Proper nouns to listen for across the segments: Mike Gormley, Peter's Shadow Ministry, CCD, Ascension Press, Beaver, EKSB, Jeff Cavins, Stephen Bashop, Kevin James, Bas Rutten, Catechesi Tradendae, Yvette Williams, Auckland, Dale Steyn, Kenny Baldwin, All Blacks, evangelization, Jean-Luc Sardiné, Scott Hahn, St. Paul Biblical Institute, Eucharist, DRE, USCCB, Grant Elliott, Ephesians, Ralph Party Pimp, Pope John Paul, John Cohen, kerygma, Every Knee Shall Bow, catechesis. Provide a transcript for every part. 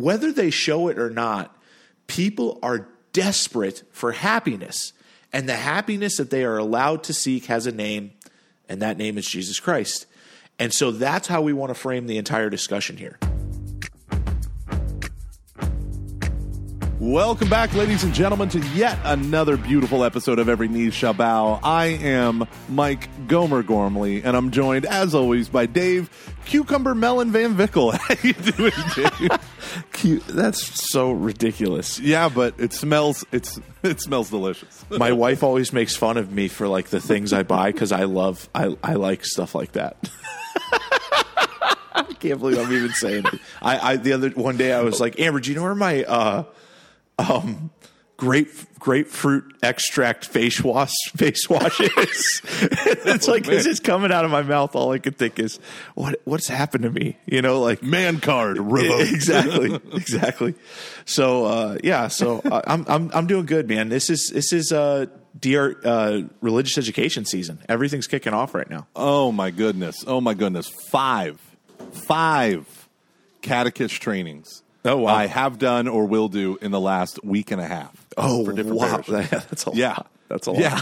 whether they show it or not, people are desperate for happiness. And the happiness that they are allowed to seek has a name, and that name is Jesus Christ. And so that's how we want to frame the entire discussion here. Welcome back, ladies and gentlemen, to yet another beautiful episode of Every Knee Shall Bow. I am Mike Gormley, and I'm joined, as always, by Dave Cucumber Melon Van Vickle. How you doing, Dave? That's so ridiculous. Yeah, but it smells delicious. My wife always makes fun of me for like the things I buy because I like stuff like that. I can't believe I'm even saying it. The other day I was like, Amber, do you know where my grapefruit extract face wash is? It's like, man. It's just coming out of my mouth. All I could think is, what's happened to me? You know, like man card revoked. Exactly. So I'm doing good, man. This is dear religious education season. Everything's kicking off right now. Oh my goodness. Five catechist trainings. Oh, wow. I have done or will do in the last week and a half. Oh, for different wow. That's a lot. Yeah. That's a lot. Yeah.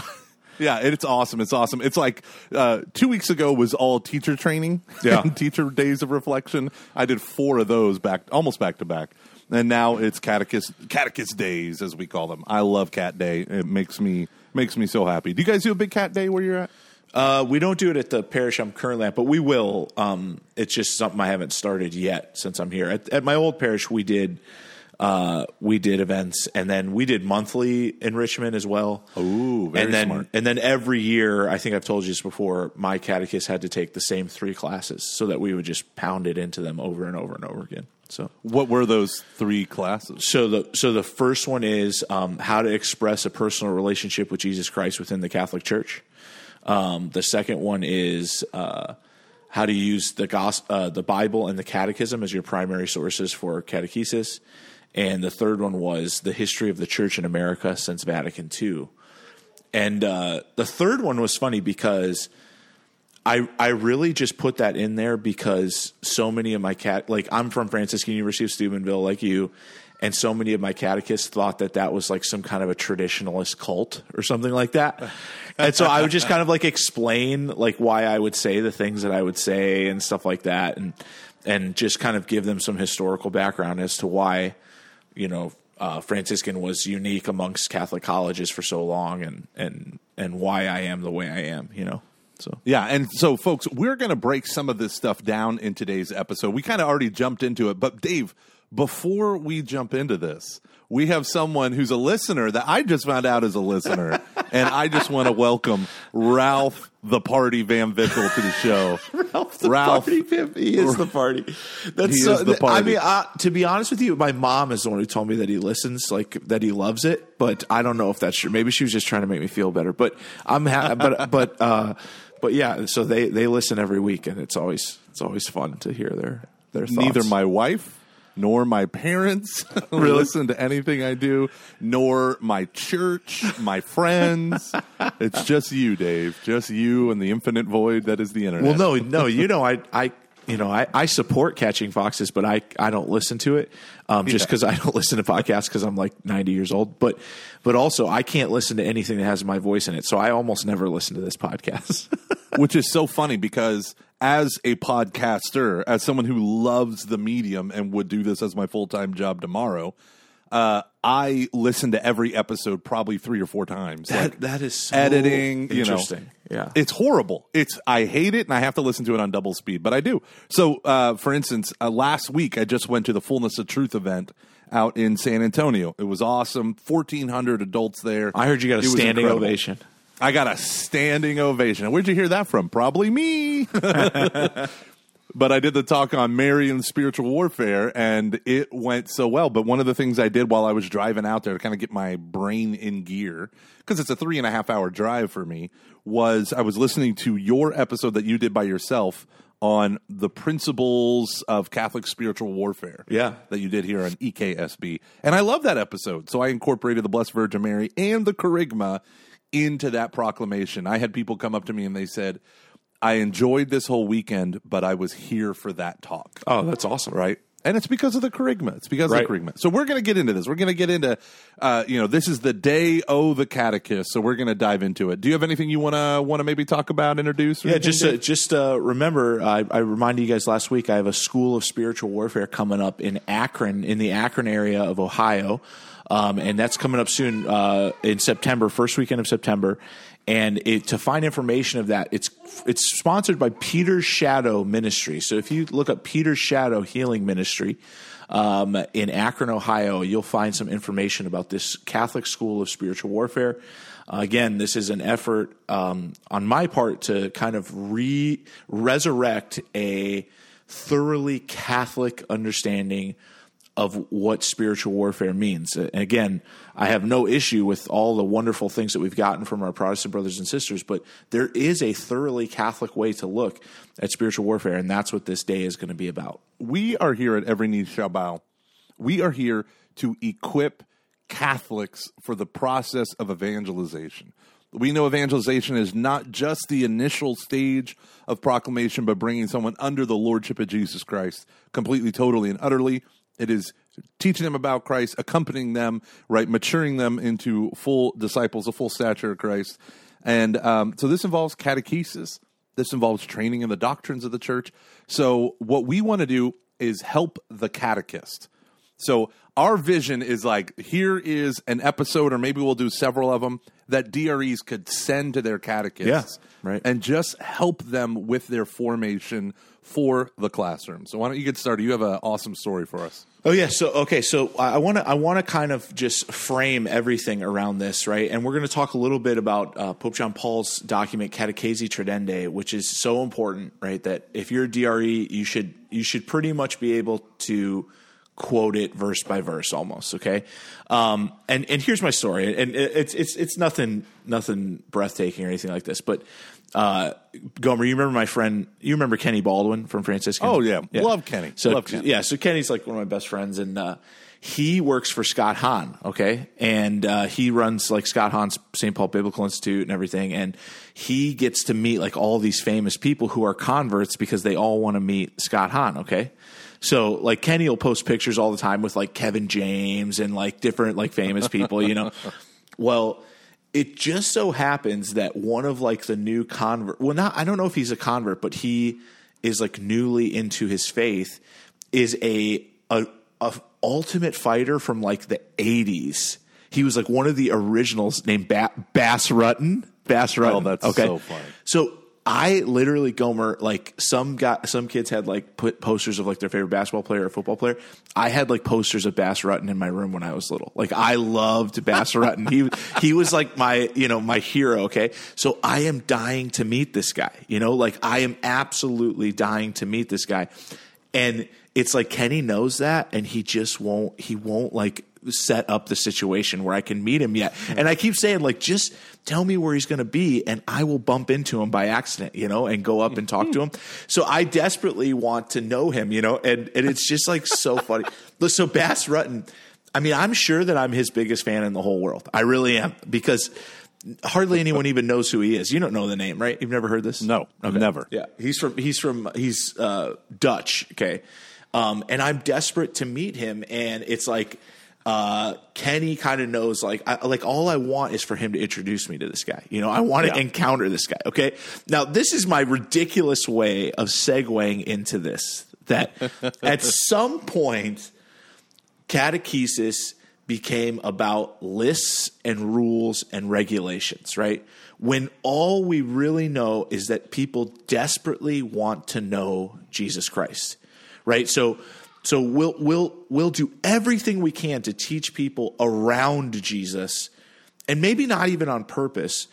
Yeah, it's awesome. It's like 2 weeks ago was all teacher training. Yeah. Teacher days of reflection. I did 4 of those almost back to back. And now it's catechist days, as we call them. I love Cat Day. It makes me so happy. Do you guys do a big Cat Day where you're at? We don't do it at the parish I'm currently at, but we will. It's just something I haven't started yet since I'm here. At my old parish, we did events, and then we did monthly enrichment as well. Ooh, very smart. And then every year, I think I've told you this before, my catechist had to take the same 3 classes so that we would just pound it into them over and over and over again. So, what were those 3 classes? So the first one is how to express a personal relationship with Jesus Christ within the Catholic Church. The second one is how to use the Bible and the Catechism as your primary sources for catechesis, and the third one was the history of the Church in America since Vatican II. And the third one was funny because I really just put that in there because so many of my I'm from Franciscan University of Steubenville, like you. And so many of my catechists thought that was like some kind of a traditionalist cult or something like that. And so I would just kind of like explain like why I would say the things that I would say and stuff like that. And just kind of give them some historical background as to why, you know, Franciscan was unique amongst Catholic colleges for so long and why I am the way I am, you know. So. Yeah, and so, folks, we're going to break some of this stuff down in today's episode. We kind of already jumped into it, but Dave, before we jump into this, we have someone who's a listener that I just found out is a listener, and I just want to welcome Ralph the Party Van Vickle to the show. Ralph Party Pimp. He is the party. He is the party. I mean, to be honest with you, my mom is the one who told me that he listens, like that he loves it. But I don't know if that's true. Maybe she was just trying to make me feel better. But I'm happy. But yeah. So they listen every week, and it's always fun to hear their thoughts. Neither my wife nor my parents listen to anything I do, nor my church, my friends. It's just you, Dave. Just you and the infinite void that is the internet. Well, no, you know, I support Catching Foxes, but I don't listen to it just because I don't listen to podcasts because I'm like 90 years old. But also I can't listen to anything that has my voice in it, so I almost never listen to this podcast. Which is so funny because as a podcaster, as someone who loves the medium and would do this as my full-time job tomorrow, I listen to every episode probably 3 or 4 times. That is so editing, interesting. You know, yeah. It's horrible. I hate it, and I have to listen to it on double speed, but I do. So, for instance, last week I just went to the Fullness of Truth event out in San Antonio. It was awesome. 1,400 adults there. I heard you got a standing ovation. I got a standing ovation. Where'd you hear that from? Probably me. But I did the talk on Mary and spiritual warfare, and it went so well. But one of the things I did while I was driving out there to kind of get my brain in gear, because it's a 3.5-hour drive for me, was I was listening to your episode that you did by yourself on the principles of Catholic spiritual warfare that you did here on EKSB. And I love that episode. So I incorporated the Blessed Virgin Mary and the Kerygma into that proclamation. I had people come up to me and they said, I enjoyed this whole weekend, but I was here for that talk. Oh, that's awesome. Right? And it's because of the kerygma. It's because of the kerygma. So we're going to get into this. We're going to get into, this is the day of the catechist. So we're going to dive into it. Do you have anything you want to maybe talk about, introduce? Or remember, I reminded you guys last week, I have a School of Spiritual Warfare coming up in Akron, in the Akron area of Ohio. And that's coming up soon in September, first weekend of September. And to find information of that, it's sponsored by Peter's Shadow Ministry. So if you look up Peter's Shadow Healing Ministry in Akron, Ohio, you'll find some information about this Catholic School of Spiritual Warfare. Again, this is an effort on my part to kind of resurrect a thoroughly Catholic understanding of what spiritual warfare means. And again, I have no issue with all the wonderful things that we've gotten from our Protestant brothers and sisters, but there is a thoroughly Catholic way to look at spiritual warfare, and that's what this day is going to be about. We are here at Every Knee Shall Bow. We are here to equip Catholics for the process of evangelization. We know evangelization is not just the initial stage of proclamation, but bringing someone under the lordship of Jesus Christ completely, totally, and utterly. It is teaching them about Christ, accompanying them, right, maturing them into full disciples, a full stature of Christ. And so this involves catechesis. This involves training in the doctrines of the church. So what we want to do is help the catechist. So our vision is like, here is an episode, or maybe we'll do several of them, that DREs could send to their catechists and just help them with their formation for the classroom. So why don't you get started? You have an awesome story for us. Oh, yeah. So I want to kind of just frame everything around this, right? And we're going to talk a little bit about Pope John Paul's document, Catechesi Tradendae, which is so important, right? That if you're a DRE, you should pretty much be able to quote it verse by verse almost, okay? And here's my story. And it's nothing breathtaking or anything like this, but Gomer, you remember my friend, you remember Kenny Baldwin from Franciscan? Oh, yeah. Love Kenny. Yeah, so Kenny's like one of my best friends, and he works for Scott Hahn, okay? And he runs like Scott Hahn's St. Paul Biblical Institute and everything, and he gets to meet like all these famous people who are converts because they all want to meet Scott Hahn, okay? So like Kenny will post pictures all the time with like Kevin James and like different like famous people, you know. Well, it just so happens that one of like the new convert – well, not – I don't know if he's a convert, but he is like newly into his faith, is a ultimate fighter from like the 80s. He was like one of the originals named Bas Rutten. Bas Rutten. Oh, that's okay. So funny. So I literally, Gomer, like some kids had like put posters of like their favorite basketball player or football player. I had like posters of Bas Rutten in my room when I was little. Like I loved Bas Rutten. He was like my hero. Okay. So I am dying to meet this guy, I am absolutely dying to meet this guy. And it's like Kenny knows that, and he just won't like set up the situation where I can meet him yet. And I keep saying, like, just tell me where he's going to be and I will bump into him by accident, and go up and talk to him. So I desperately want to know him, and it's just like so funny. So Bas Rutten, I mean, I'm sure that I'm his biggest fan in the whole world. I really am, because hardly anyone even knows who he is. You don't know the name, right? You've never heard this? No, okay. Never. Yeah. He's Dutch. Okay. And I'm desperate to meet him. And it's like, Kenny kind of knows, like all I want is for him to introduce me to this guy. I want to encounter this guy. Okay. Now this is my ridiculous way of segueing into this, that at some point catechesis became about lists and rules and regulations, right? When all we really know is that people desperately want to know Jesus Christ, right? So we'll do everything we can to teach people around Jesus, and maybe not even on purpose,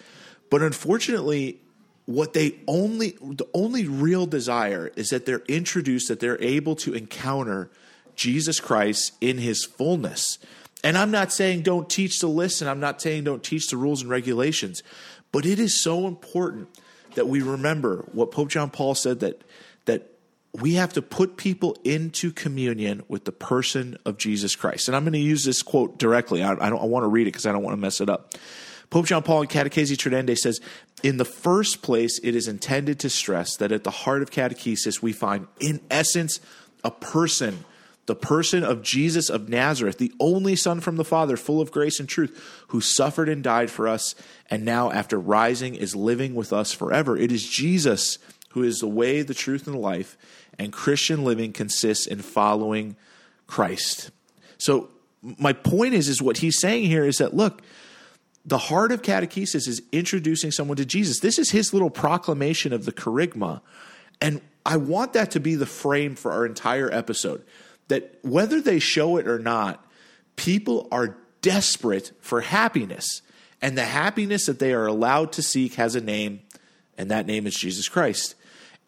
but unfortunately the only real desire is that they're introduced, that they're able to encounter Jesus Christ in his fullness. And I'm not saying don't teach the list, and I'm not saying don't teach the rules and regulations, but it is so important that we remember what Pope John Paul said, that we have to put people into communion with the person of Jesus Christ. And I'm going to use this quote directly. I want to read it because I don't want to mess it up. Pope John Paul in Catechesi Tradendae says, "In the first place, it is intended to stress that at the heart of catechesis, we find in essence a person the person of Jesus of Nazareth, the only Son from the Father, full of grace and truth, who suffered and died for us, and now after rising is living with us forever. It is Jesus who is the way, the truth, and the life, and Christian living consists in following Christ. So my point is what he's saying here is that, look, the heart of catechesis is introducing someone to Jesus. This is his little proclamation of the kerygma, and I want that to be the frame for our entire episode. That whether they show it or not, people are desperate for happiness. And the happiness that they are allowed to seek has a name, and that name is Jesus Christ.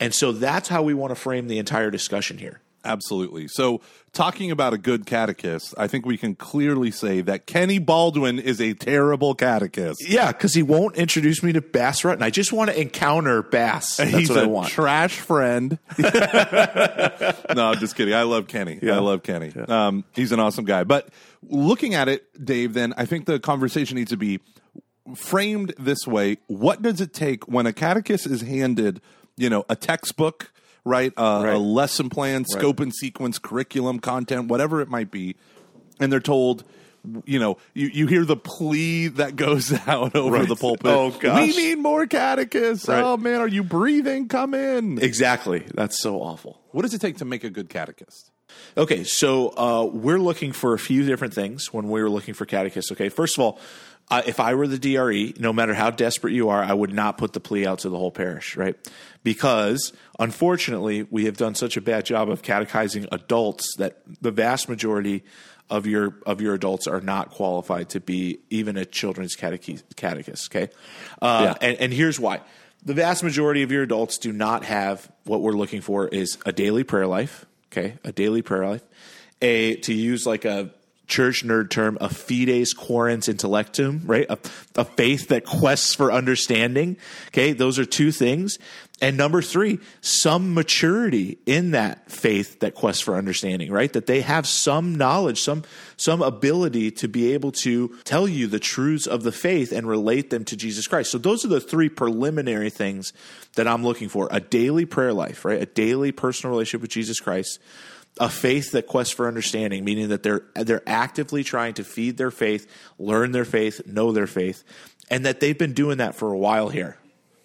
And so that's how we want to frame the entire discussion here. Absolutely. So talking about a good catechist, I think we can clearly say that Kenny Baldwin is a terrible catechist. Yeah, because he won't introduce me to Bas Rutten. I just want to encounter Bass. That's He's what I want. He's a trash friend. No, I'm just kidding. I love Kenny. Yeah. I love Kenny. Yeah. He's an awesome guy. But looking at it, Dave, then I think the conversation needs to be framed this way. What does it take when a catechist is handed, a textbook, right? A lesson plan, scope and sequence, curriculum, content, whatever it might be. And they're told, you hear the plea that goes out over the pulpit. Oh, gosh. We need more catechists. Right. Oh, man, are you breathing? Come in. Exactly. That's so awful. What does it take to make a good catechist? Okay, so we're looking for a few different things when we were looking for catechists. Okay, first of all, if I were the DRE, no matter how desperate you are, I would not put the plea out to the whole parish, right? Because, unfortunately, we have done such a bad job of catechizing adults that the vast majority of your adults are not qualified to be even a children's catechist, okay? And here's why. The vast majority of your adults do not have what we're looking for is a daily prayer life, okay? A daily prayer life. To use like a church nerd term, a fides quorens intellectum, right? A faith that quests for understanding. Okay. Those are two things. And number three, some maturity in that faith that quests for understanding, right? That they have some knowledge, some ability to be able to tell you the truths of the faith and relate them to Jesus Christ. So those are the three preliminary things that I'm looking for. A daily prayer life, right? A daily personal relationship with Jesus Christ. A faith that quests for understanding, meaning that they're actively trying to feed their faith, learn their faith, know their faith, and that they've been doing that for a while here.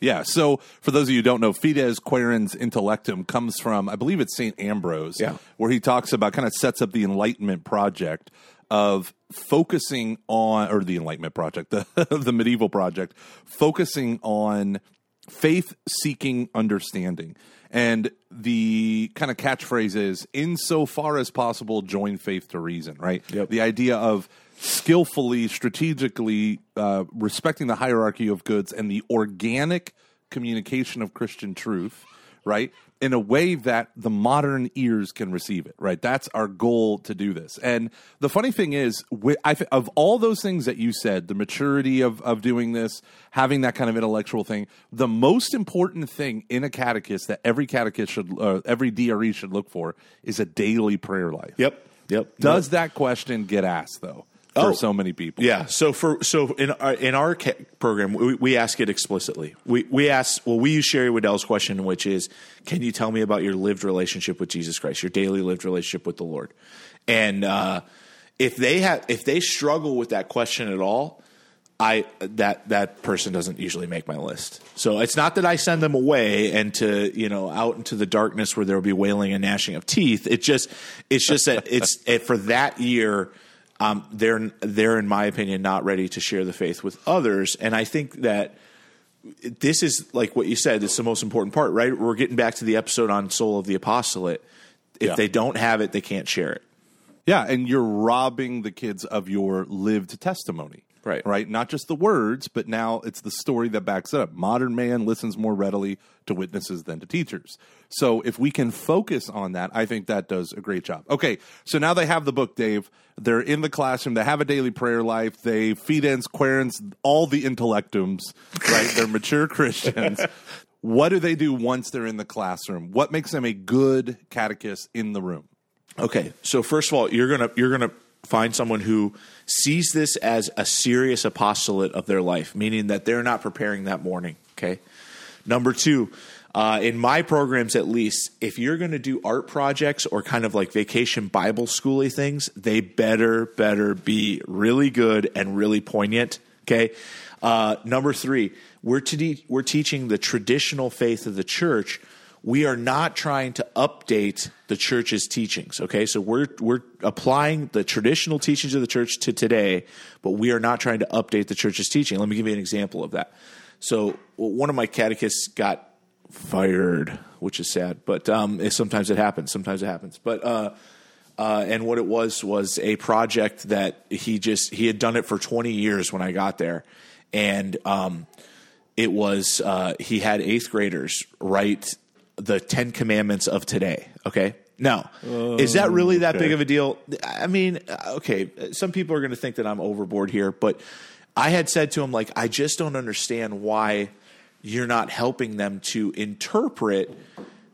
Yeah, so for those of you who don't know, Fides Quaerens Intellectum comes from, I believe it's St. Ambrose, where he talks about, kind of sets up the Enlightenment project of focusing on, or the Enlightenment project, the medieval project, focusing on faith-seeking understanding. And the kind of catchphrase is, insofar as possible, join faith to reason, right? Yep. The idea of skillfully, strategically respecting the hierarchy of goods and the organic communication of Christian truth, right? In a way that the modern ears can receive it, right? That's our goal to do this. And the funny thing is, of all those things that you said, the maturity of doing this, having that kind of intellectual thing, the most important thing in a catechist that every catechist should, every DRE should look for is a daily prayer life. Yep. Does that question get asked though? For so many people. Yeah. So in our program, we ask it explicitly. We ask, well, we use Sherry Waddell's question, which is, can you tell me about your lived relationship with Jesus Christ, your daily lived relationship with the Lord? And if they struggle with that question at all, that person doesn't usually make my list. So it's not that I send them away and to, out into the darkness where there will be wailing and gnashing of teeth. It's just that for that year. They're in my opinion, not ready to share the faith with others. And I think that this is like what you said. It's the most important part, right? We're getting back to the episode on Soul of the Apostolate. If they don't have it, they can't share it. Yeah, and you're robbing the kids of your lived testimony. Right. Not just the words, but now it's the story that backs it up. Modern man listens more readily to witnesses than to teachers. So if we can focus on that, I think that does a great job. Okay, so now they have the book, Dave. They're in the classroom. They have a daily prayer life. They fides quaerens, all the intellectums, right? They're mature Christians. What do they do once they're in the classroom? What makes them a good catechist in the room? Okay, so first of all, you're gonna find someone who sees this as a serious apostolate of their life, meaning that they're not preparing that morning, okay? Number two, In my programs, at least, if you're going to do art projects or kind of like vacation Bible school-y things, they better be really good and really poignant. Okay. Number three, we're teaching the traditional faith of the church. We are not trying to update the church's teachings, okay? So we're applying the traditional teachings of the church to today, but we are not trying to update the church's teaching. Let me give you an example of that. So one of my catechists got fired, which is sad, but sometimes it happens. But and what it was a project that he had done it for 20 years when I got there, and it was he had eighth graders write the 10 commandments of today. Okay. Now, is that really that big of a deal? I mean, okay. Some people are going to think that I'm overboard here, but I had said to him, like, I just don't understand why you're not helping them to interpret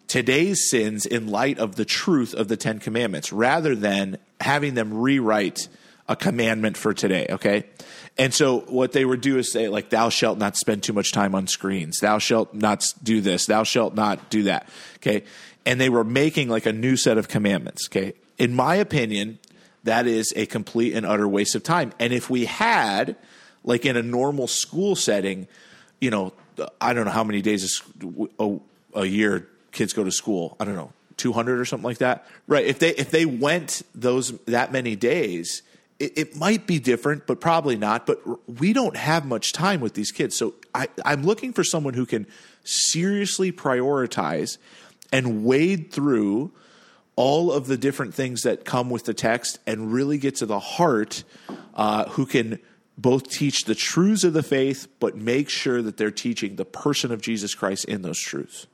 today's sins in light of the truth of the 10 commandments, rather than having them rewrite a commandment for today. Okay. And so what they would do is say, like, thou shalt not spend too much time on screens. Thou shalt not do this. Thou shalt not do that. Okay. And they were making like a new set of commandments. Okay. In my opinion, that is a complete and utter waste of time. And if we had, like, in a normal school setting, you know, I don't know how many days a year kids go to school. I don't know, 200 or something like that. Right. If they went that many days, it might be different, but probably not. But we don't have much time with these kids. So I'm looking for someone who can seriously prioritize and wade through all of the different things that come with the text and really get to the heart, who can both teach the truths of the faith, but make sure that they're teaching the person of Jesus Christ in those truths.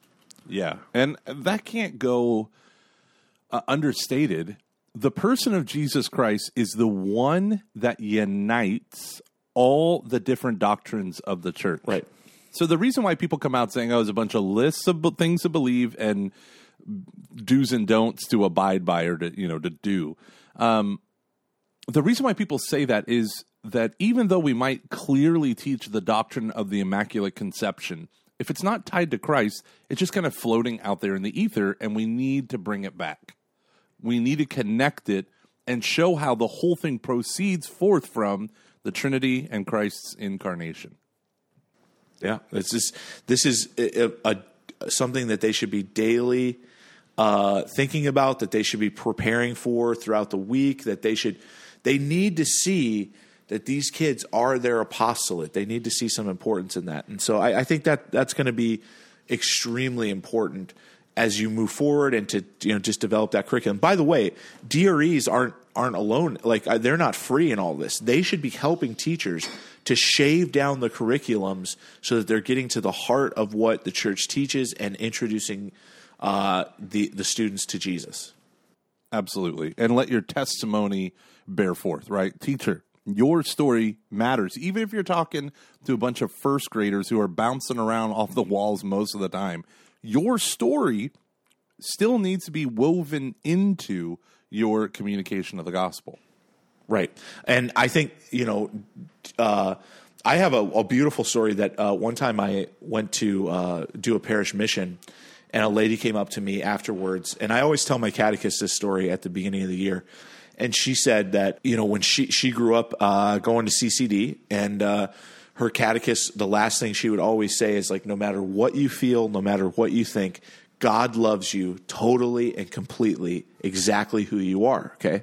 Yeah, and that can't go understated. The person of Jesus Christ is the one that unites all the different doctrines of the church. Right. So the reason why people come out saying, oh, there's a bunch of lists of things to believe and do's and don'ts to abide by or to do. The reason why people say that is that even though we might clearly teach the doctrine of the Immaculate Conception, if it's not tied to Christ, it's just kind of floating out there in the ether, and we need to bring it back. We need to connect it and show how the whole thing proceeds forth from the Trinity and Christ's incarnation. Yeah, this is something that they should be daily thinking about, that they should be preparing for throughout the week, that they need to see that these kids are their apostolate. They need to see some importance in that. And so I think that that's going to be extremely important as you move forward and to, just develop that curriculum. By the way, DREs aren't alone. Like, they're not free in all this. They should be helping teachers to shave down the curriculums so that they're getting to the heart of what the church teaches and introducing the students to Jesus. Absolutely. And let your testimony bear forth, right? Teacher, your story matters. Even if you're talking to a bunch of first graders who are bouncing around off the walls most of the time, your story still needs to be woven into your communication of the gospel. Right. And I think, I have a beautiful story that one time I went to do a parish mission, and a lady came up to me afterwards. And I always tell my catechist this story at the beginning of the year. And she said that, when she grew up going to CCD, and her catechist, the last thing she would always say is, like, no matter what you feel, no matter what you think, God loves you totally and completely, exactly who you are, okay?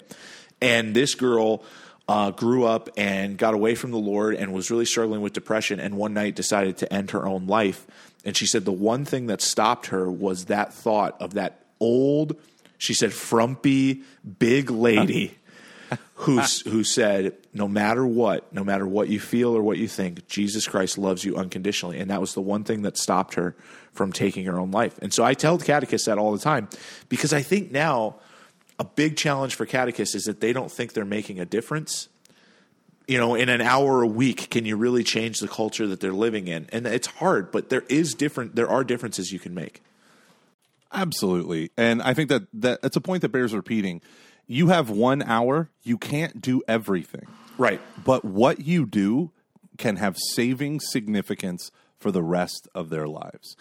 And this girl grew up and got away from the Lord and was really struggling with depression, and one night decided to end her own life. And she said the one thing that stopped her was that thought of that old, she said, frumpy, big lady who said, no matter what you feel or what you think, Jesus Christ loves you unconditionally. And that was the one thing that stopped her from taking her own life. And so I tell catechists that all the time, because I think now a big challenge for catechists is that they don't think they're making a difference. In an hour a week, can you really change the culture that they're living in? And it's hard, but there are differences you can make. Absolutely. And I think that's a point that bears repeating. You have 1 hour, you can't do everything. Right. But what you do can have saving significance for the rest of their lives.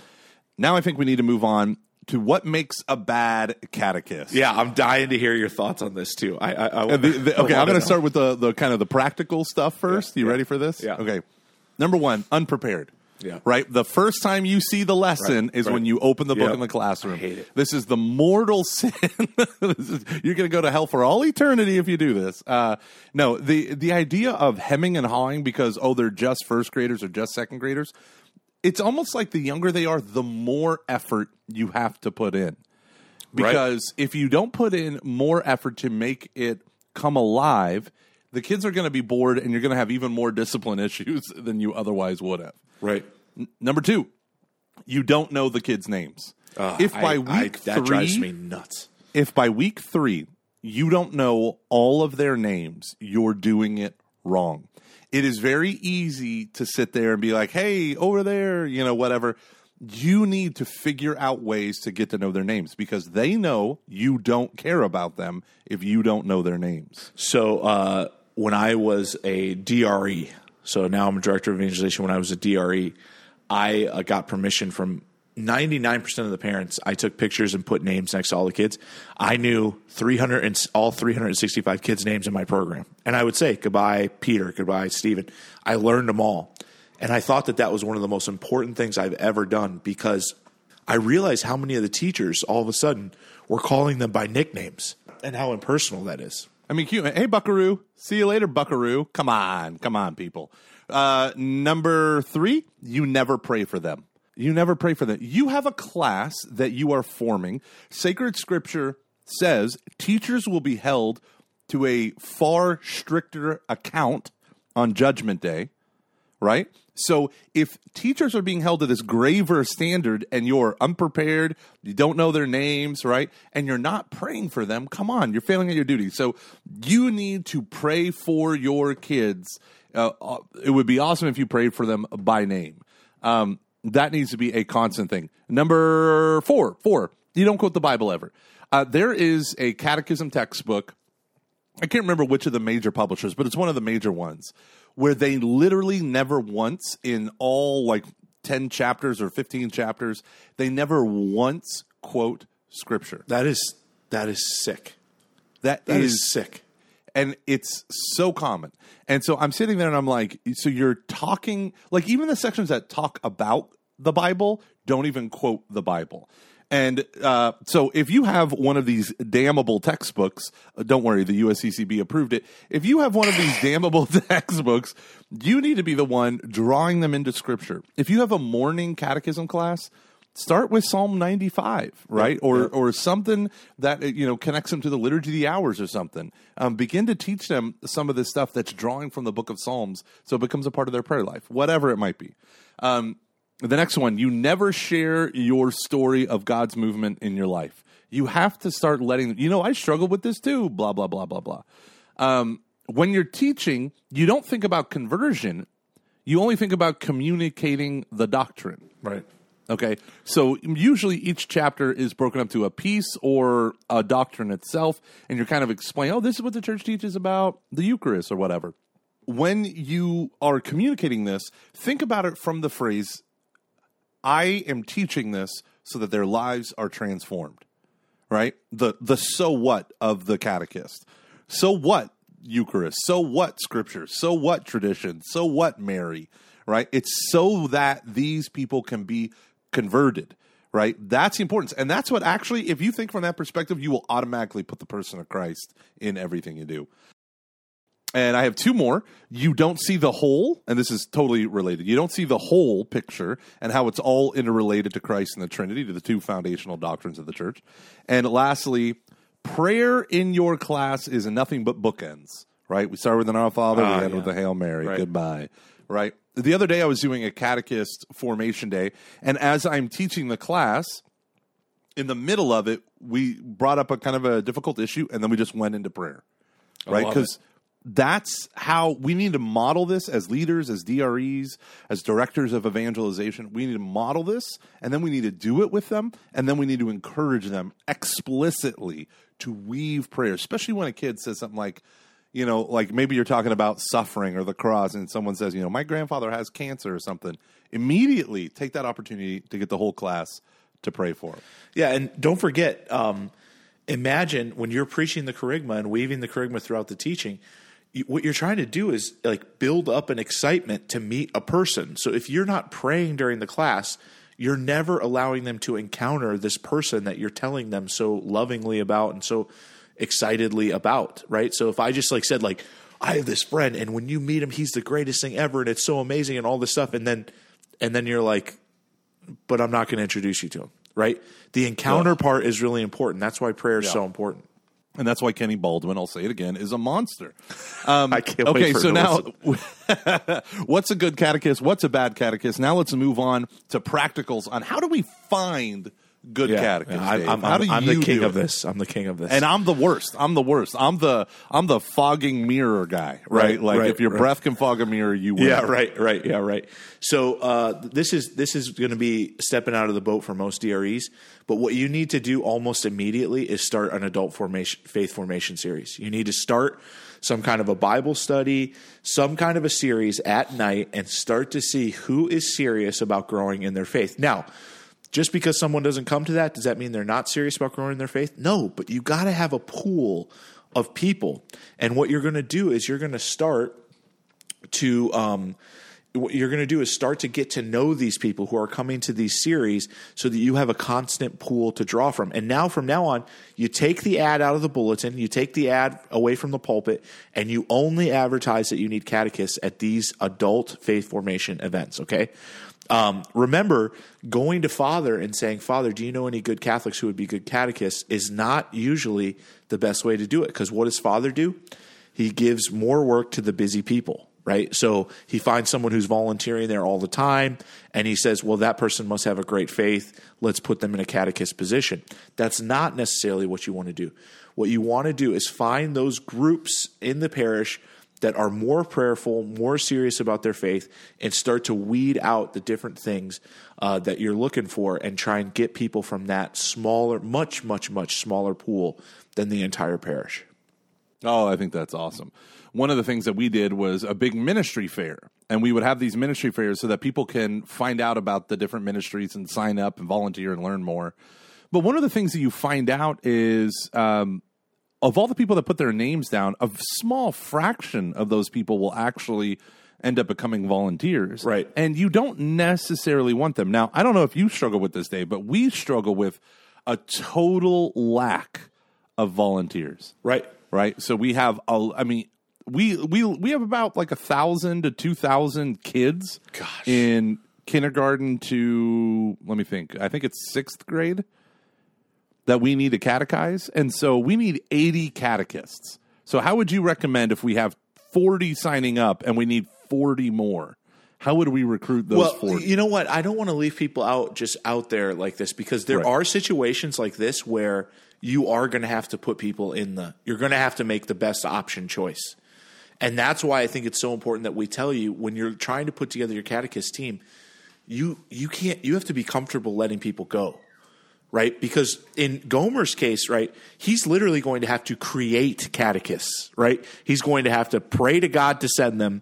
Now I think we need to move on to what makes a bad catechist. Yeah, I'm dying to hear your thoughts on this, too. I'm going to start with the kind of the practical stuff first. Yeah, ready for this? Yeah. Okay. Number one, unprepared. Yeah. Right? The first time you see the lesson is when you open the book in the classroom. I hate it. This is the mortal sin. You're going to go to hell for all eternity if you do this. No, the idea of hemming and hawing because, they're just first graders or just second graders, it's almost like the younger they are, the more effort you have to put in. Because if you don't put in more effort to make it come alive, the kids are going to be bored and you're going to have even more discipline issues than you otherwise would have. Right. Number two, you don't know the kids' names. That drives me nuts. If by week three you don't know all of their names, you're doing it wrong. It is very easy to sit there and be like, hey, over there, whatever. You need to figure out ways to get to know their names because they know you don't care about them if you don't know their names. So when I was a DRE, so now I'm a director of evangelization. When I was a DRE, I got permission from 99% of the parents. I took pictures and put names next to all the kids. I knew 365 kids' names in my program. And I would say, goodbye, Peter, goodbye, Stephen. I learned them all. And I thought that was one of the most important things I've ever done because I realized how many of the teachers all of a sudden were calling them by nicknames and how impersonal that is. I mean, cute. Hey, Buckaroo. See you later, Buckaroo. Come on, people. Number three, you never pray for them. You have a class that you are forming. Sacred Scripture says teachers will be held to a far stricter account on Judgment Day, right? So if teachers are being held to this graver standard and you're unprepared, you don't know their names, right? And you're not praying for them, come on, you're failing at your duty. So you need to pray for your kids. It would be awesome if you prayed for them by name. That needs to be a constant thing. Number four, you don't quote the Bible ever. There is a catechism textbook. I can't remember which of the major publishers, but it's one of the major ones, where they literally never once in all 10 chapters or 15 chapters, they never once quote Scripture. That is sick. That is sick. And it's so common. And so I'm sitting there and I'm like, so you're talking, even the sections that talk about the Bible don't even quote the Bible. And so if you have one of these damnable textbooks, don't worry, the USCCB approved it. If you have one of these damnable textbooks, you need to be the one drawing them into Scripture. If you have a morning catechism class, start with Psalm 95, right? Or something that connects them to the Liturgy of the Hours or something. Begin to teach them some of this stuff that's drawing from the book of Psalms so it becomes a part of their prayer life, whatever it might be. The next one, you never share your story of God's movement in your life. You have to start letting, I struggled with this too, blah, blah, blah, blah, blah. When you're teaching, you don't think about conversion. You only think about communicating the doctrine. Right. Okay. So usually each chapter is broken up to a piece or a doctrine itself, and you're kind of explaining, this is what the church teaches about the Eucharist or whatever. When you are communicating this, think about it from the phrase, I am teaching this so that their lives are transformed, right? The so what of the catechist. So what Eucharist? So what Scripture? So what tradition? So what Mary, right? It's so that these people can be converted, right? That's the importance. And that's what actually, if you think from that perspective, you will automatically put the person of Christ in everything you do. And I have two more. You don't see the whole, and this is totally related. You don't see the whole picture and how it's all interrelated to Christ and the Trinity, to the two foundational doctrines of the church. And lastly, prayer in your class is nothing but bookends, right? We start with an Our Father, we end with a Hail Mary. Right. Goodbye, right? The other day I was doing a catechist formation day, and as I'm teaching the class, in the middle of it, we brought up a kind of a difficult issue, and then we just went into prayer, right? Because that's how we need to model this as leaders, as DREs, as directors of evangelization. We need to model this, and then we need to do it with them, and then we need to encourage them explicitly to weave prayer, especially when a kid says something like, you know, like maybe you're talking about suffering or the cross, and someone says, you know, my grandfather has cancer or something, immediately take that opportunity to get the whole class to pray for him. Yeah, and don't forget, imagine when you're preaching the kerygma and weaving the kerygma throughout the teaching, what you're trying to do is like build up an excitement to meet a person. So if you're not praying during the class, you're never allowing them to encounter this person that you're telling them so lovingly about and so excitedly about, right? So if I just like said like, I have this friend and when you meet him, he's the greatest thing ever and it's so amazing and all this stuff. And then you're like, but I'm not going to introduce you to him, right? The encounter part is really important. That's why prayer is so important. And that's why Kenny Baldwin, I'll say it again, is a monster. I can't wait for it. Okay, so now, what's a good catechist? What's a bad catechist? Now let's move on to practicals on how do we find good catechists. I'm the king of this. I'm the king of this, and I'm the worst. I'm the fogging mirror guy, right? Like if your breath can fog a mirror, you will. Yeah, right. So this is going to be stepping out of the boat for most DREs. But what you need to do almost immediately is start an adult faith formation series. You need to start some kind of a Bible study, some kind of a series at night, and start to see who is serious about growing in their faith. Now, just because someone doesn't come to that, does that mean they're not serious about growing in their faith? No, but you got to have a pool of people. And what you're going to do is you're going to start to get to know these people who are coming to these series so that you have a constant pool to draw from. And now from now on, you take the ad out of the bulletin, you take the ad away from the pulpit, and you only advertise that you need catechists at these adult faith formation events, okay? Remember, going to Father and saying, Father, do you know any good Catholics who would be good catechists is not usually the best way to do it, because what does Father do? He gives more work to the busy people, right? So he finds someone who's volunteering there all the time, and he says, well, that person must have a great faith. Let's put them in a catechist position. That's not necessarily what you want to do. What you want to do is find those groups in the parish that are more prayerful, more serious about their faith, and start to weed out the different things that you're looking for and try and get people from that smaller, much, much, much smaller pool than the entire parish. Oh, I think that's awesome. One of the things that we did was a big ministry fair, and we would have these ministry fairs so that people can find out about the different ministries and sign up and volunteer and learn more. But one of the things that you find out is of all the people that put their names down, a small fraction of those people will actually end up becoming volunteers. Right. And you don't necessarily want them. Now, I don't know if you struggle with this, Dave, but we struggle with a total lack of volunteers. Right. So we have, we have about like 1,000 to 2,000 kids in kindergarten to, let me think, I think it's 6th grade that we need to catechize, and so we need 80 catechists. So how would you recommend if we have 40 signing up and we need 40 more? How would we recruit those 40? Well, you know what? I don't want to leave people out just out there like this, because there are situations like this where you are going to have to put people in the – you're going to have to make the best option choice. And that's why I think it's so important that we tell you when you're trying to put together your catechist team, you have to be comfortable letting people go. Right? Because in Gomer's case, right, he's literally going to have to create catechists, right? He's going to have to pray to God to send them,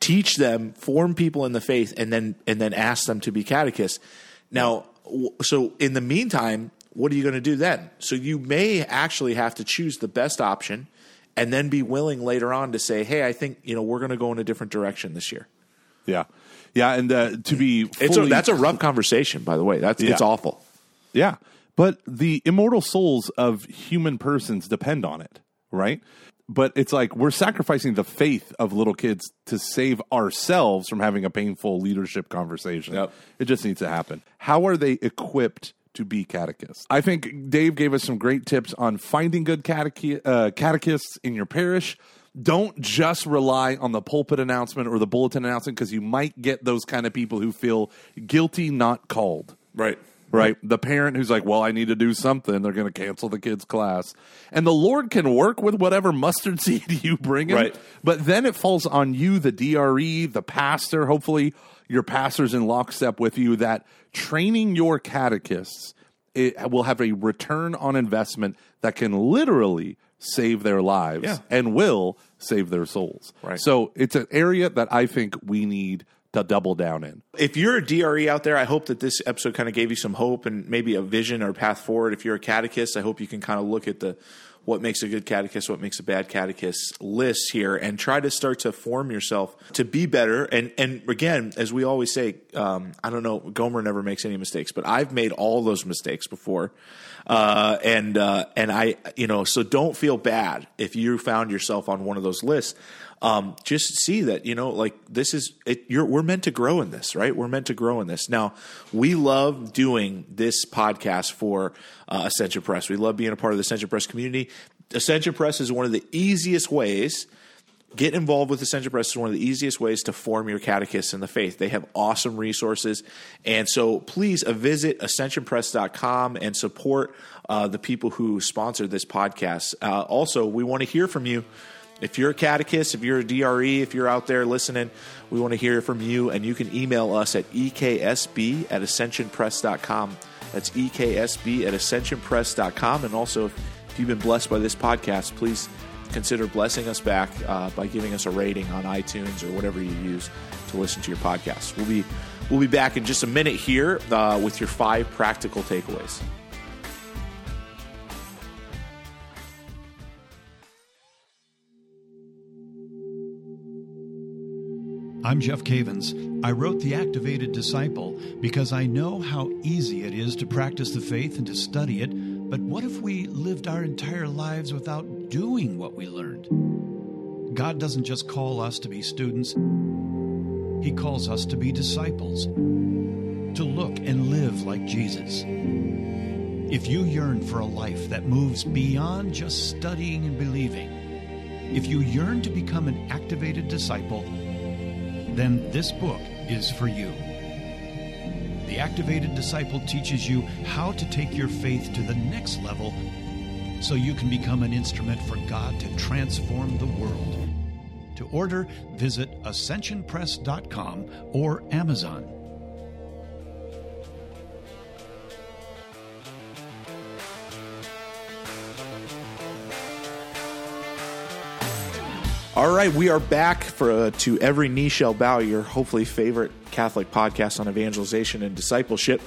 teach them, form people in the faith, and then ask them to be catechists. Now, so in the meantime, what are you going to do then? So you may actually have to choose the best option and then be willing later on to say, hey, I think, you know, we're going to go in a different direction this year. Yeah, and to be fully... That's a rough conversation, by the way. It's awful. Yeah, but the immortal souls of human persons depend on it, right? But it's like we're sacrificing the faith of little kids to save ourselves from having a painful leadership conversation. Yep. It just needs to happen. How are they equipped to be catechists? I think Dave gave us some great tips on finding good catechists in your parish. Don't just rely on the pulpit announcement or the bulletin announcement, because you might get those kind of people who feel guilty not called. Right. The parent who's like, well, I need to do something. They're going to cancel the kid's class. And the Lord can work with whatever mustard seed you bring him. Right. But then it falls on you, the DRE, the pastor. Hopefully your pastor's in lockstep with you that training your catechists, it will have a return on investment that can literally save their lives and will save their souls. Right. So it's an area that I think we need to double down in. If you're a DRE out there, I hope that this episode kind of gave you some hope and maybe a vision or path forward. If you're a catechist, I hope you can kind of look at the what makes a good catechist, what makes a bad catechist list here, and try to start to form yourself to be better. And again, as we always say, I don't know, Gomer never makes any mistakes, but I've made all those mistakes before. And I, you know, so don't feel bad if you found yourself on one of those lists. Just see that, you know, like this is, we're meant to grow in this, right? We're meant to grow in this. Now, we love doing this podcast for Ascension Press. We love being a part of the Ascension Press community. Ascension Press is one of the easiest ways. Get involved with Ascension Press is one of the easiest ways to form your catechists in the faith. They have awesome resources. And so please visit ascensionpress.com and support the people who sponsor this podcast. Also, we want to hear from you. If you're a catechist, if you're a DRE, if you're out there listening, we want to hear from you. And you can email us at EKSB@ascensionpress.com. That's EKSB@ascensionpress.com. And also, if you've been blessed by this podcast, please consider blessing us back by giving us a rating on iTunes or whatever you use to listen to your podcast. We'll be back in just a minute here with your 5 practical takeaways. I'm Jeff Cavins. I wrote The Activated Disciple because I know how easy it is to practice the faith and to study it, but what if we lived our entire lives without doing what we learned? God doesn't just call us to be students. He calls us to be disciples, to look and live like Jesus. If you yearn for a life that moves beyond just studying and believing, if you yearn to become an activated disciple, then this book is for you. The Activated Disciple teaches you how to take your faith to the next level so you can become an instrument for God to transform the world. To order, visit ascensionpress.com or Amazon. All right, we are back to Every Knee Shall Bow, your hopefully favorite Catholic podcast on evangelization and discipleship.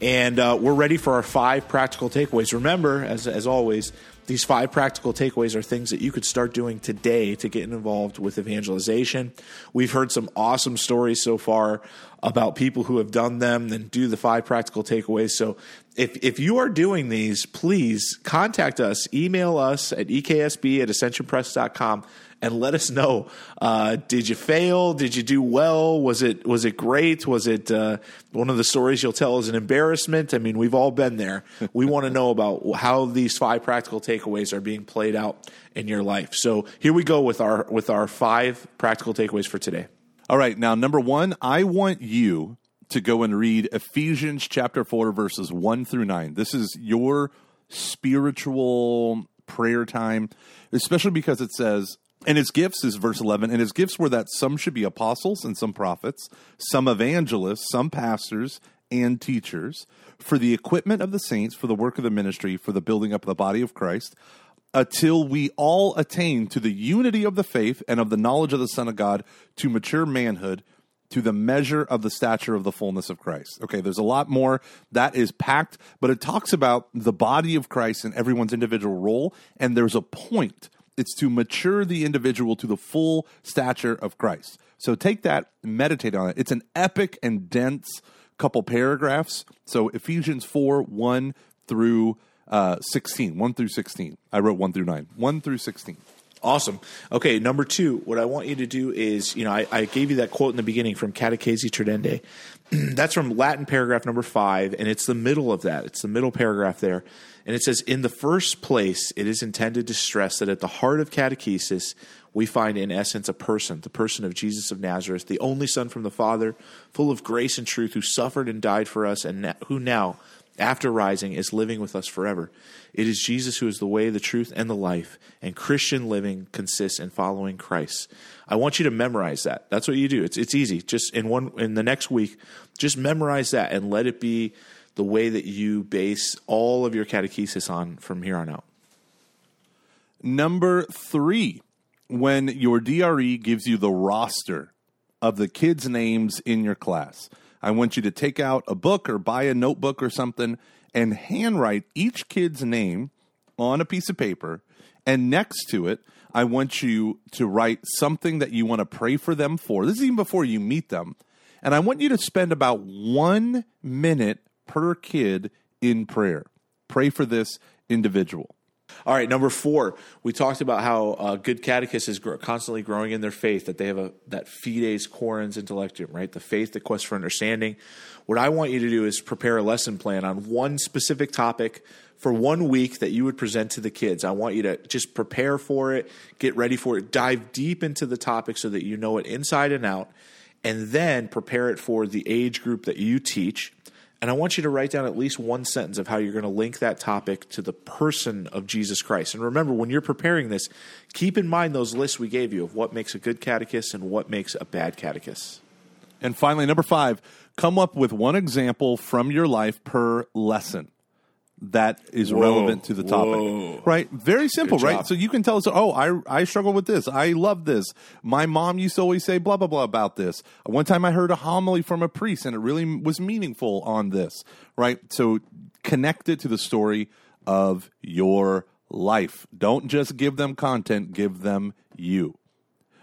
And we're ready for our 5 practical takeaways. Remember, as always, these 5 practical takeaways are things that you could start doing today to get involved with evangelization. We've heard some awesome stories so far about people who have done them and do the 5 practical takeaways. So if you are doing these, please contact us, email us at EKSB@ascensionpress.com. And let us know, did you fail? Did you do well? Was it great? Was it one of the stories you'll tell is an embarrassment? I mean, we've all been there. We want to know about how these 5 practical takeaways are being played out in your life. So here we go with our 5 practical takeaways for today. All right. Now, number 1, I want you to go and read Ephesians chapter 4, verses 1-9. This is your spiritual prayer time, especially because it says, and his gifts is verse 11, and his gifts were that some should be apostles and some prophets, some evangelists, some pastors and teachers, for the equipment of the saints, for the work of the ministry, for the building up of the body of Christ, until we all attain to the unity of the faith and of the knowledge of the Son of God, to mature manhood, to the measure of the stature of the fullness of Christ. Okay, there's a lot more that is packed, but it talks about the body of Christ and everyone's individual role, and there's a point. It's to mature the individual to the full stature of Christ. So take that, meditate on it. It's an epic and dense couple paragraphs. So Ephesians 4, 1 through 16. I wrote 1-9. 1-16. Awesome. Okay, number 2, what I want you to do is, you know, I gave you that quote in the beginning from Catechesi Tradendae. That's from Latin paragraph number 5, and it's the middle of that. It's the middle paragraph there. And it says, in the first place, it is intended to stress that at the heart of catechesis, we find in essence a person, the person of Jesus of Nazareth, the only Son from the Father, full of grace and truth, who suffered and died for us, and who now, after rising, is living with us forever. It is Jesus who is the way, the truth, and the life, and Christian living consists in following Christ. I want you to memorize that. That's what you do. It's easy. Just in the next week, just memorize that and let it be the way that you base all of your catechesis on from here on out. Number 3, when your DRE gives you the roster of the kids' names in your class, I want you to take out a book or buy a notebook or something and handwrite each kid's name on a piece of paper. And next to it, I want you to write something that you want to pray for them for. This is even before you meet them. And I want you to spend about 1 minute per kid in prayer. Pray for this individual. All right, number four, we talked about how good catechists is constantly growing in their faith, that they have that fides corens intellectum, right? The faith that quests for understanding. What I want you to do is prepare a lesson plan on one specific topic for 1 week that you would present to the kids. I want you to just prepare for it, get ready for it, dive deep into the topic so that you know it inside and out, and then prepare it for the age group that you teach. And I want you to write down at least one sentence of how you're going to link that topic to the person of Jesus Christ. And remember, when you're preparing this, keep in mind those lists we gave you of what makes a good catechist and what makes a bad catechist. And finally, number five, come up with one example from your life per lesson that is relevant to the topic. Right? Very simple, right? So you can tell us, I struggle with this. I love this. My mom used to always say blah, blah, blah about this. One time I heard a homily from a priest, and it really was meaningful on this, right? So connect it to the story of your life. Don't just give them content, give them you.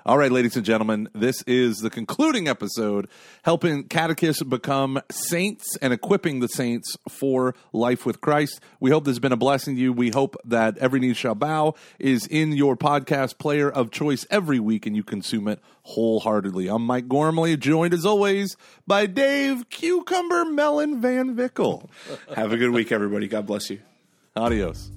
All right, ladies and gentlemen, this is the concluding episode, helping catechists become saints and equipping the saints for life with Christ. We hope this has been a blessing to you. We hope that Every Knee Shall Bow is in your podcast player of choice every week, and you consume it wholeheartedly. I'm Mike Gormley, joined as always by Dave Cucumber Melon Van Vickle. Have a good week, everybody. God bless you. Adios.